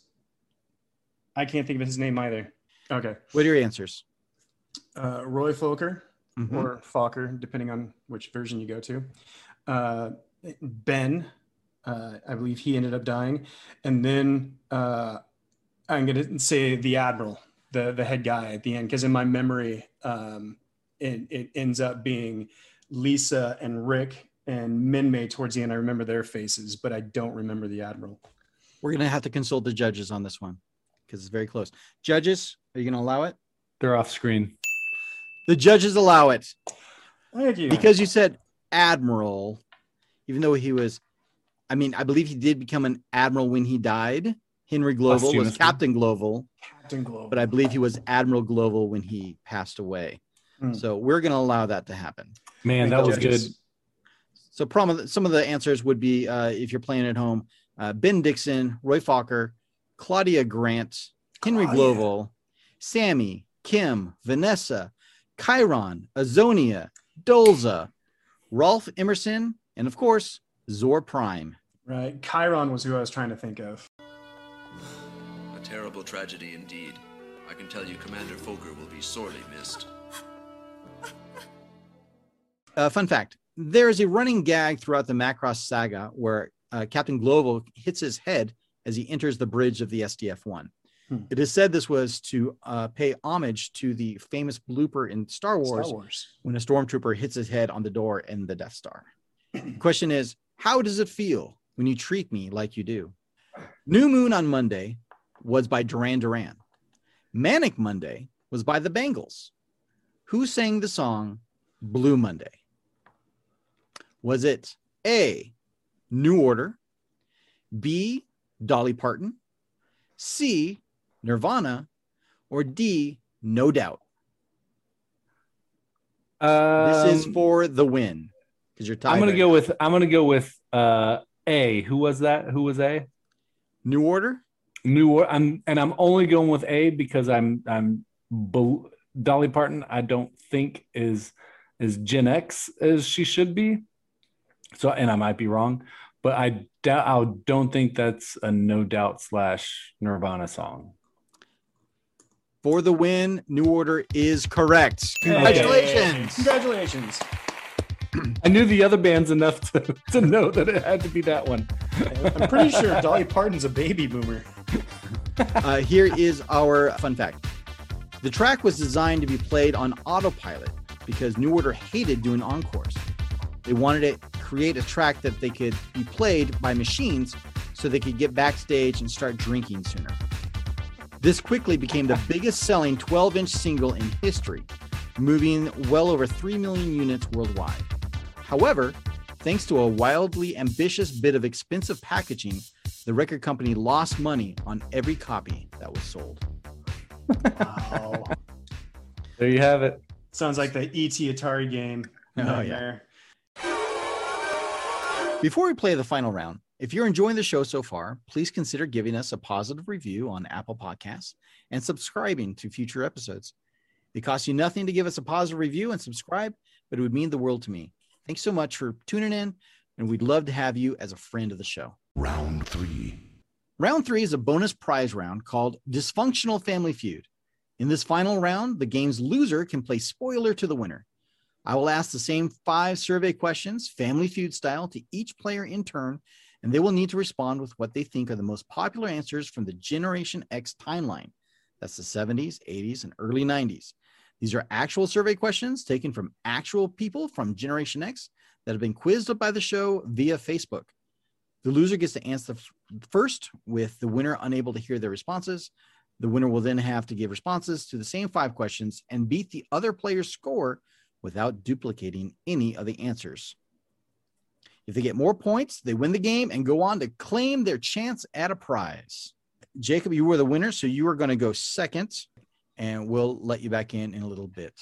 I can't think of his name either. Okay, what are your answers? Roy Fokker. Mm-hmm. Or Fokker, depending on which version you go to. Ben, I believe he ended up dying. And then I'm going to say the Admiral, the head guy at the end, because in my memory, it ends up being Lisa and Rick and Minmay towards the end. I remember their faces, but I don't remember the Admiral. We're going to have to consult the judges on this one because it's very close. Judges, are you going to allow it? They're off screen. The judges allow it. Thank you. Because you said admiral, even though he was, I mean, I believe he did become an admiral when he died. Henry Global was Captain Global. Captain Global. But I believe he was Admiral Global when he passed away. Mm. So we're going to allow that to happen. Man, that was good. So some of the answers would be, if you're playing at home, Ben Dixon, Roy Fokker, Claudia Grant, Henry Global, Sammy, Kim, Vanessa, Chiron, Azonia, Dolza, Rolf Emerson, and of course, Zor Prime. Right. Chiron was who I was trying to think of. A terrible tragedy indeed. I can tell you Commander Fokker will be sorely missed. Fun fact. There is a running gag throughout the Macross saga where Captain Global hits his head as he enters the bridge of the SDF-1. It is said this was to pay homage to the famous blooper in Star Wars when a stormtrooper hits his head on the door in the Death Star. The question is, how does it feel when you treat me like you do? New Moon on Monday was by Duran Duran. Manic Monday was by the Bangles. Who sang the song Blue Monday? Was it A, New Order, B, Dolly Parton, C, Nirvana, or D, No Doubt? This is for the win because you're tied. I'm gonna go with A. Who was that? Who was A? New Order. I'm only going with A because I'm Dolly Parton. I don't think is Gen X as she should be. So, and I might be wrong, but I don't think that's a No Doubt / Nirvana song. For the win, New Order is correct. Congratulations. Congratulations. I knew the other bands enough to know that it had to be that one. I'm pretty sure Dolly Parton's a baby boomer. Here is our fun fact. The track was designed to be played on autopilot because New Order hated doing encores. They wanted to create a track that they could be played by machines so they could get backstage and start drinking sooner. This quickly became the biggest selling 12-inch single in history, moving well over 3 million units worldwide. However, thanks to a wildly ambitious bit of expensive packaging, the record company lost money on every copy that was sold. Wow. There you have it. Sounds like the E.T. Atari game. Oh, yeah. Before we play the final round, if you're enjoying the show so far, please consider giving us a positive review on Apple Podcasts and subscribing to future episodes. It costs you nothing to give us a positive review and subscribe, but it would mean the world to me. Thanks so much for tuning in, and we'd love to have you as a friend of the show. Round three. Round three is a bonus prize round called Dysfunctional Family Feud. In this final round, the game's loser can play spoiler to the winner. I will ask the same 5 survey questions, Family Feud style, to each player in turn, and they will need to respond with what they think are the most popular answers from the Generation X timeline. That's the 70s, 80s, and early 90s. These are actual survey questions taken from actual people from Generation X that have been quizzed up by the show via Facebook. The loser gets to answer first, with the winner unable to hear their responses. The winner will then have to give responses to the same 5 questions and beat the other player's score without duplicating any of the answers. If they get more points, they win the game and go on to claim their chance at a prize. Jacob, you were the winner, so you are going to go second, and we'll let you back in a little bit.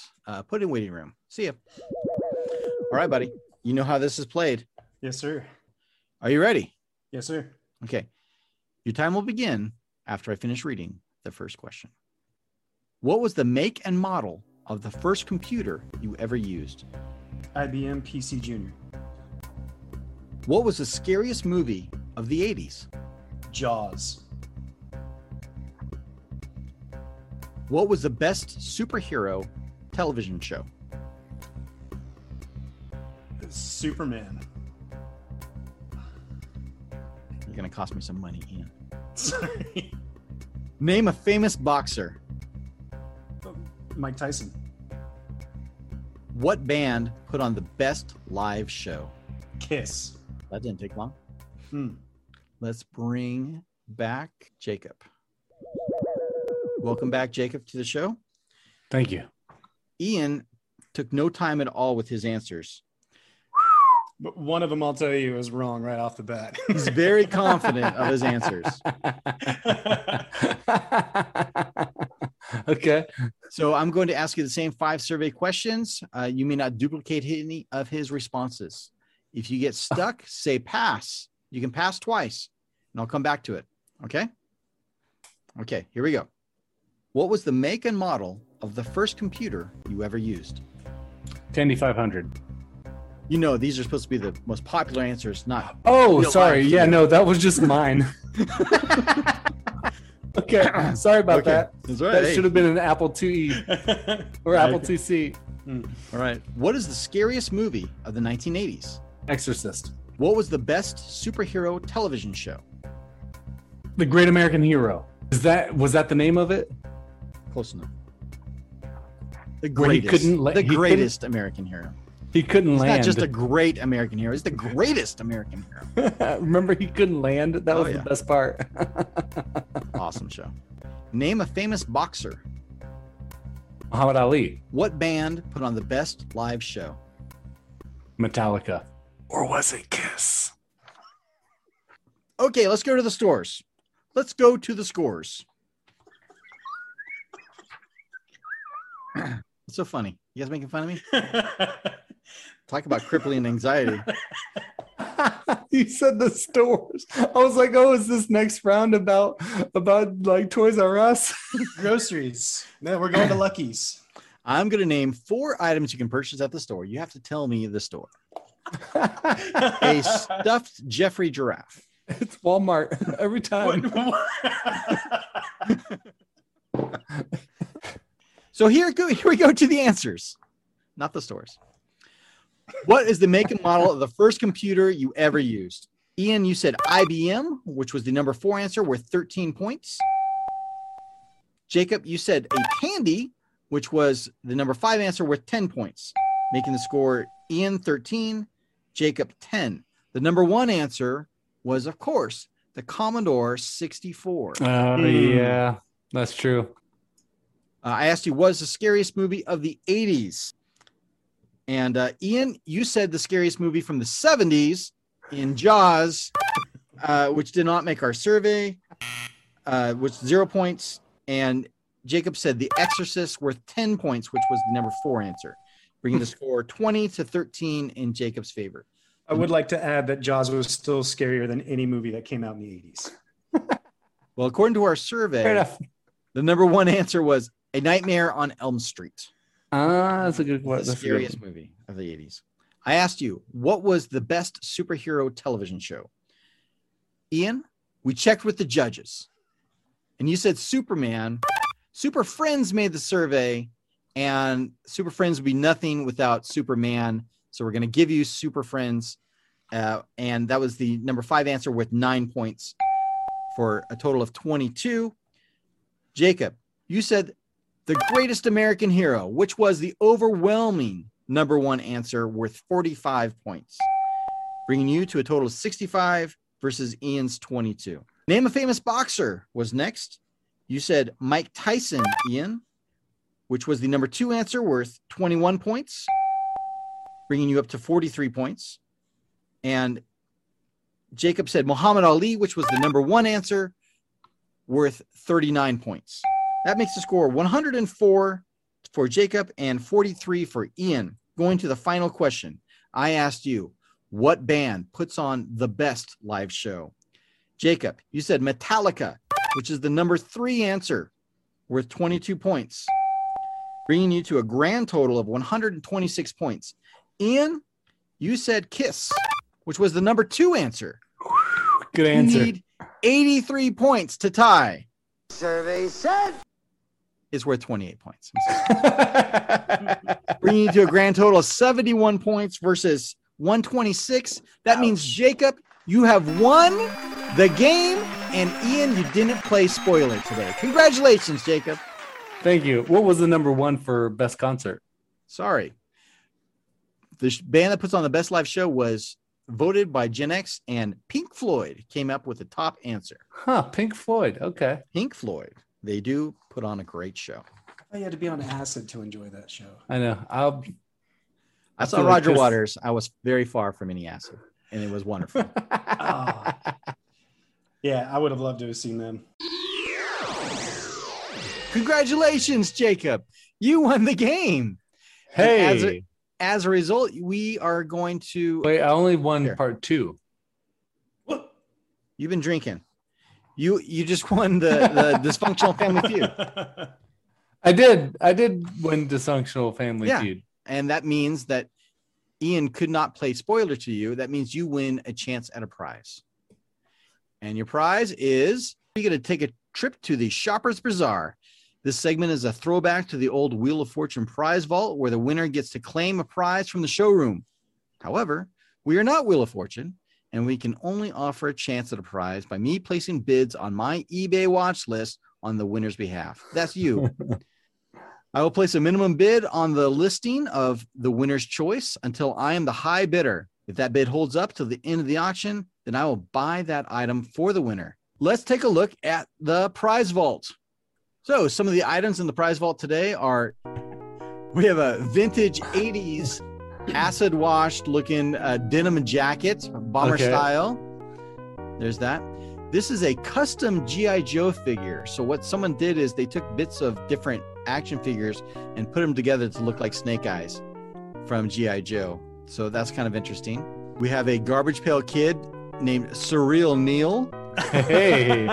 Put in waiting room. See ya. All right, buddy. You know how this is played. Yes, sir. Are you ready? Yes, sir. Okay. Your time will begin after I finish reading the first question. What was the make and model of the first computer you ever used? IBM PC Junior. What was the scariest movie of the 80s? Jaws. What was the best superhero television show? Superman. You're going to cost me some money, Ian. Sorry. Name a famous boxer. Mike Tyson. What band put on the best live show? Kiss. That didn't take long. Let's bring back Jacob. Welcome back, Jacob, to the show. Thank you. Ian took no time at all with his answers. But one of them, I'll tell you, is wrong right off the bat. He's very confident of his answers. Okay. So I'm going to ask you the same 5 survey questions. You may not duplicate any of his responses. If you get stuck, say pass. You can pass twice, and I'll come back to it. Okay? Okay, here we go. What was the make and model of the first computer you ever used? Tandy 500. You know, these are supposed to be the most popular answers, not... Oh, sorry. Yeah, no, that was just mine. Okay. Sorry about that. That's right. That should have been an Apple IIe or Apple IIc. All right. What is the scariest movie of the 1980s? Exorcist. What was the best superhero television show? The Great American Hero. Was that the name of it? Close enough. The greatest. American hero. He couldn't land. He's not just a great American hero. He's the greatest American hero. Remember, he couldn't land? That was the best part. Awesome show. Name a famous boxer. Muhammad Ali. What band put on the best live show? Metallica. Or was it Kiss? Okay, let's go to the scores. It's so funny. You guys making fun of me? Talk about crippling anxiety. You said the stores. I was like, oh, is this next round about like Toys R Us? Groceries. No, we're going to Lucky's. I'm going to name 4 items you can purchase at the store. You have to tell me the store. A stuffed Jeffrey giraffe. It's Walmart every time. So here we go to the answers, not the stores. What is the make and model of the first computer you ever used? Ian, you said IBM, which was the number 4 answer, worth 13 points. Jacob, you said a Tandy, which was the number 5 answer, worth 10 points, making the score Ian 13, Jacob 10. The number one answer was, of course, the Commodore 64. Yeah, that's true. I asked you, what is the scariest movie of the 80s? And Ian, you said the scariest movie from the 70s in Jaws, which did not make our survey, which 0 points. And Jacob said The Exorcist worth 10 points, which was the number four answer, bringing the score 20 to 13 in Jacob's favor. I would like to add that Jaws was still scarier than any movie that came out in the 80s. Well, according to our survey, the number one answer was A Nightmare on Elm Street. Ah, that's a good one. The scariest movie of the 80s. I asked you, what was the best superhero television show? Ian, we checked with the judges. And you said Superman. Super Friends made the survey. And Super Friends would be nothing without Superman. So we're going to give you Super Friends. And that was the number five answer with 9 points for a total of 22. Jacob, you said The Greatest American Hero, which was the overwhelming number one answer worth 45 points, bringing you to a total of 65 versus Ian's 22. Name a famous boxer was next. You said Mike Tyson, Ian, which was the number two answer worth 21 points, bringing you up to 43 points. And Jacob said Muhammad Ali, which was the number one answer worth 39 points. That makes the score 104 for Jacob and 43 for Ian. Going to the final question, I asked you, what band puts on the best live show? Jacob, you said Metallica, which is the number three answer worth 22 points, bringing you to a grand total of 126 points. Ian, you said Kiss, which was the number two answer. Good answer. You need 83 points to tie. Survey said it's worth 28 points. Bringing you to a grand total of 71 points versus 126. That means, Jacob, you have won the game, and Ian, you didn't play spoiler today. Congratulations, Jacob. Thank you. What was the number one for best concert? Sorry. The band that puts on the best live show was voted by Gen X, and Pink Floyd came up with the top answer. Huh, Pink Floyd. Okay. Pink Floyd. They do put on a great show. Oh, you had to be on acid to enjoy that show. I know. I saw Roger Waters. I was very far from any acid, and it was wonderful. Oh. Yeah, I would have loved to have seen them. Congratulations, Jacob. You won the game. Hey. As a result, we are going to... Wait, I only won here. Part two. What? You've been drinking. You just won the Dysfunctional Family Feud. I did win Dysfunctional Family Feud. And that means that Ian could not play spoiler to you. That means you win a chance at a prize. And your prize is... You're going to take a trip to the Shoppers Bazaar. This segment is a throwback to the old Wheel of Fortune prize vault where the winner gets to claim a prize from the showroom. However, we are not Wheel of Fortune, and we can only offer a chance at a prize by me placing bids on my eBay watch list on the winner's behalf. That's you. I will place a minimum bid on the listing of the winner's choice until I am the high bidder. If that bid holds up to the end of the auction, then I will buy that item for the winner. Let's take a look at the prize vault. So some of the items in the prize vault today are, we have a vintage 80s acid washed looking denim jacket, bomber style. There's that. This is a custom G.I. Joe figure. So what someone did is they took bits of different action figures and put them together to look like Snake Eyes from G.I. Joe. So that's kind of interesting. We have a garbage pail kid named Surreal Neil. Hey.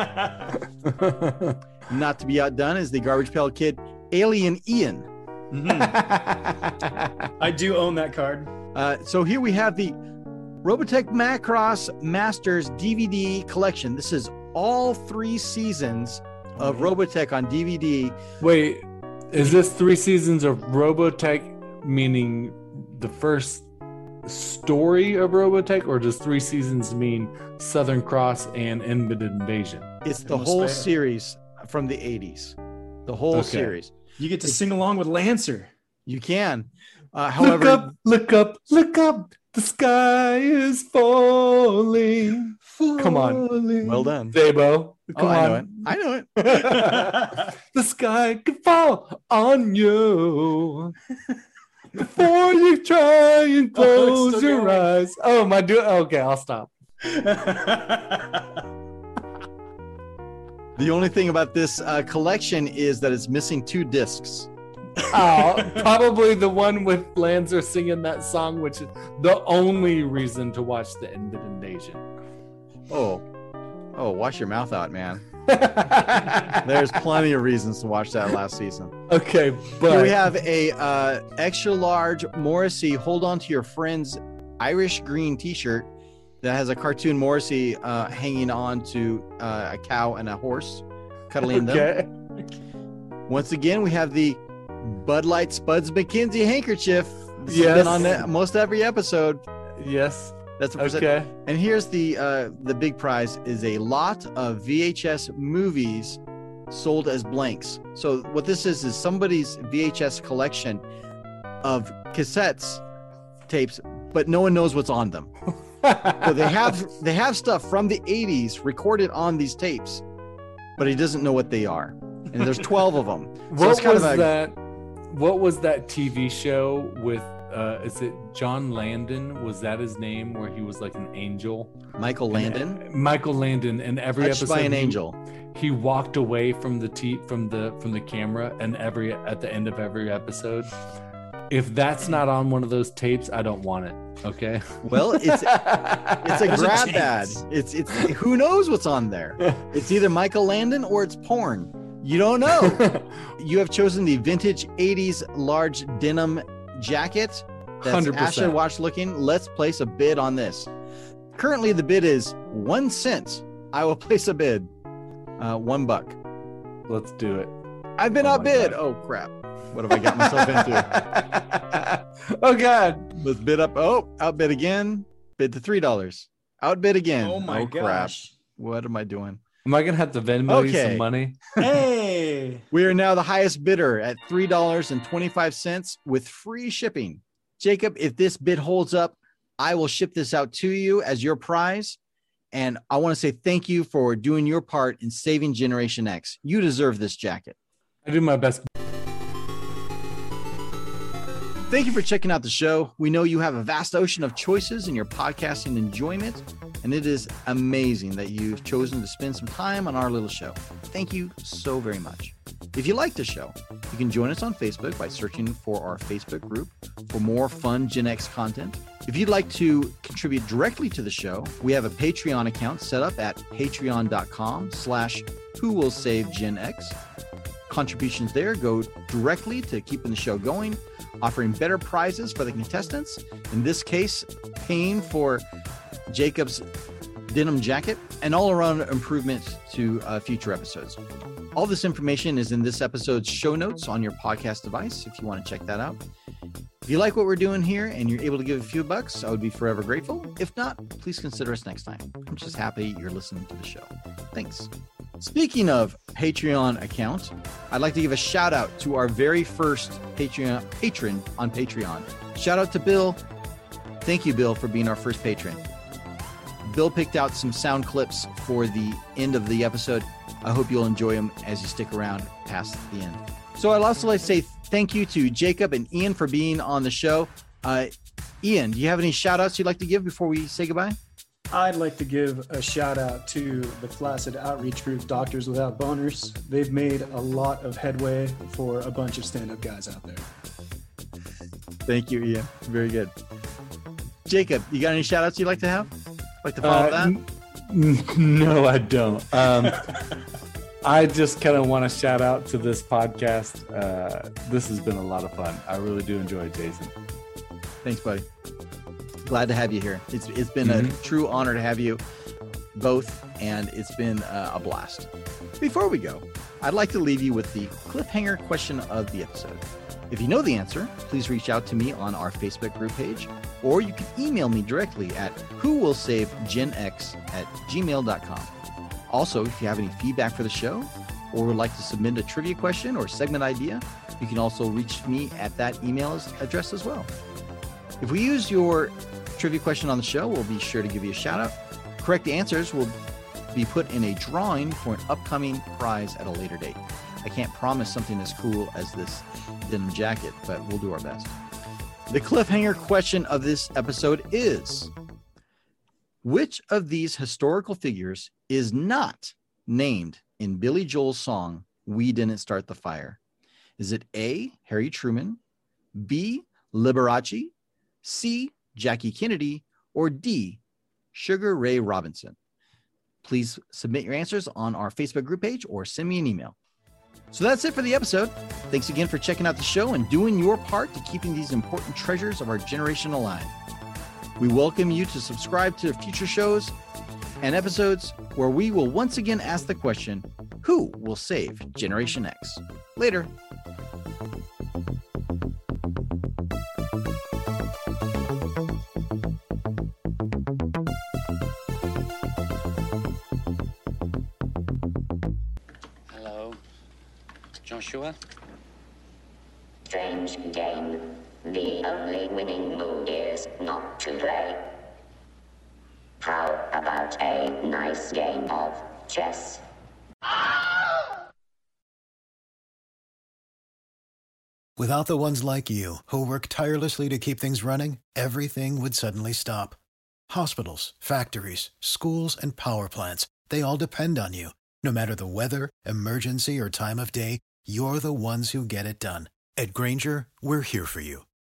Not to be outdone is the Garbage Pail Kid, Alien Ian. Mm-hmm. I do own that card. So here we have the Robotech Macross Masters DVD collection. This is all three seasons of Robotech on DVD. Wait, is this three seasons of Robotech, meaning the first story of Robotech, or does three seasons mean Southern Cross and Invasion? It's the whole series. From the 80s, the whole series. You get to sing along with Lancer. You can. However, look up, the sky is falling. Come on, well done, Zabo. I know it. The sky could fall on you before you try and close your eyes. Oh my dude. Okay, I'll stop. The only thing about this collection is that it's missing two discs. Oh, probably the one with Lanzer singing that song, which is the only reason to watch the end of Invasion. Oh, wash your mouth out, man. There's plenty of reasons to watch that last season. Okay, but here we have a extra large Morrissey Hold On To Your Friends Irish green t-shirt that has a cartoon Morrissey hanging on to a cow and a horse cuddling them. Once again, we have the Bud Light Spuds McKenzie handkerchief. Yes, been on most every episode. Yes, that's a percent. Okay. And here's the big prize is a lot of VHS movies sold as blanks. So what this is somebody's VHS collection of cassettes, tapes, but no one knows what's on them. So they have stuff from the 80s recorded on these tapes, but he doesn't know what they are. And there's 12 of them. So What was that TV show with, is it John Landon? Was that his name, where he was like an angel? Michael Landon? Michael Landon. And every episode by an angel. He walked away from the camera, and at the end of every episode. If that's not on one of those tapes, I don't want it. Okay. Well, it's a grab bag. It's who knows what's on there. It's either Michael Landon or it's porn. You don't know. You have chosen the vintage 80s large denim jacket. That's 100%. Ashen watch looking. Let's place a bid on this. Currently, the bid is 1 cent. I will place a bid. $1. Let's do it. I've been outbid. Oh, crap. What have I got myself into? Oh, God. Let's bid up. Oh, outbid again. Bid to $3. Outbid again. Oh, my gosh. Crap. What am I doing? Am I going to have to Venmo you some money? Hey! We are now the highest bidder at $3.25 with free shipping. Jacob, if this bid holds up, I will ship this out to you as your prize. And I want to say thank you for doing your part in saving Generation X. You deserve this jacket. I do my best. Thank you for checking out the show. We know you have a vast ocean of choices in your podcasting enjoyment, and it is amazing that you've chosen to spend some time on our little show. Thank you so very much. If you like the show, you can join us on Facebook by searching for our Facebook group for more fun Gen X content. If you'd like to contribute directly to the show, we have a Patreon account set up at patreon.com/whowillsaveGenX. Contributions there go directly to keeping the show going, offering better prizes for the contestants. In this case, paying for Jacob's denim jacket, and all-around improvements to future episodes. All this information is in this episode's show notes on your podcast device if you want to check that out. If you like what we're doing here and you're able to give a few bucks, I would be forever grateful. If not, please consider us next time. I'm just happy you're listening to the show. Thanks. Speaking of Patreon account, I'd like to give a shout out to our very first Patreon patron on Patreon. Shout out to Bill. Thank you, Bill, for being our first patron. Bill picked out some sound clips for the end of the episode. I hope you'll enjoy them as you stick around past the end. So I'd also like to say thank you to Jacob and Ian for being on the show. Ian, do you have any shout outs you'd like to give before we say goodbye? I'd like to give a shout out to the Flaccid Outreach Group, Doctors Without Boners. They've made a lot of headway for a bunch of stand-up guys out there. Thank you, Ian. Very good. Jacob, you got any shout outs you'd like to have? Like to follow that? No, I don't. I just kind of want to shout out to this podcast. This has been a lot of fun. I really do enjoy it, Jason. Thanks, buddy. Glad to have you here. It's been a true honor to have you both, and it's been a blast. Before we go, I'd like to leave you with the cliffhanger question of the episode. If you know the answer, please reach out to me on our Facebook group page, or you can email me directly at whowillsavegenx@gmail.com. Also, if you have any feedback for the show or would like to submit a trivia question or segment idea, you can also reach me at that email address as well. If we use your trivia question on the show, we'll be sure to give you a shout out. Correct answers will be put in a drawing for an upcoming prize at a later date. I can't promise something as cool as this denim jacket, but we'll do our best. The cliffhanger question of this episode is, which of these historical figures is not named in Billy Joel's song, We Didn't Start the Fire? Is it A, Harry Truman, B, Liberace, C, Jackie Kennedy, or D, Sugar Ray Robinson? Please submit your answers on our Facebook group page or send me an email. So that's it for the episode. Thanks again for checking out the show and doing your part to keeping these important treasures of our generation alive. We welcome you to subscribe to future shows and episodes where we will once again ask the question, who will save Generation X? Later. Joshua? Strange game. The only winning move is not to play. How about a nice game of chess? Without the ones like you, who work tirelessly to keep things running, everything would suddenly stop. Hospitals, factories, schools, and power plants, they all depend on you. No matter the weather, emergency, or time of day, you're the ones who get it done. At Grainger, we're here for you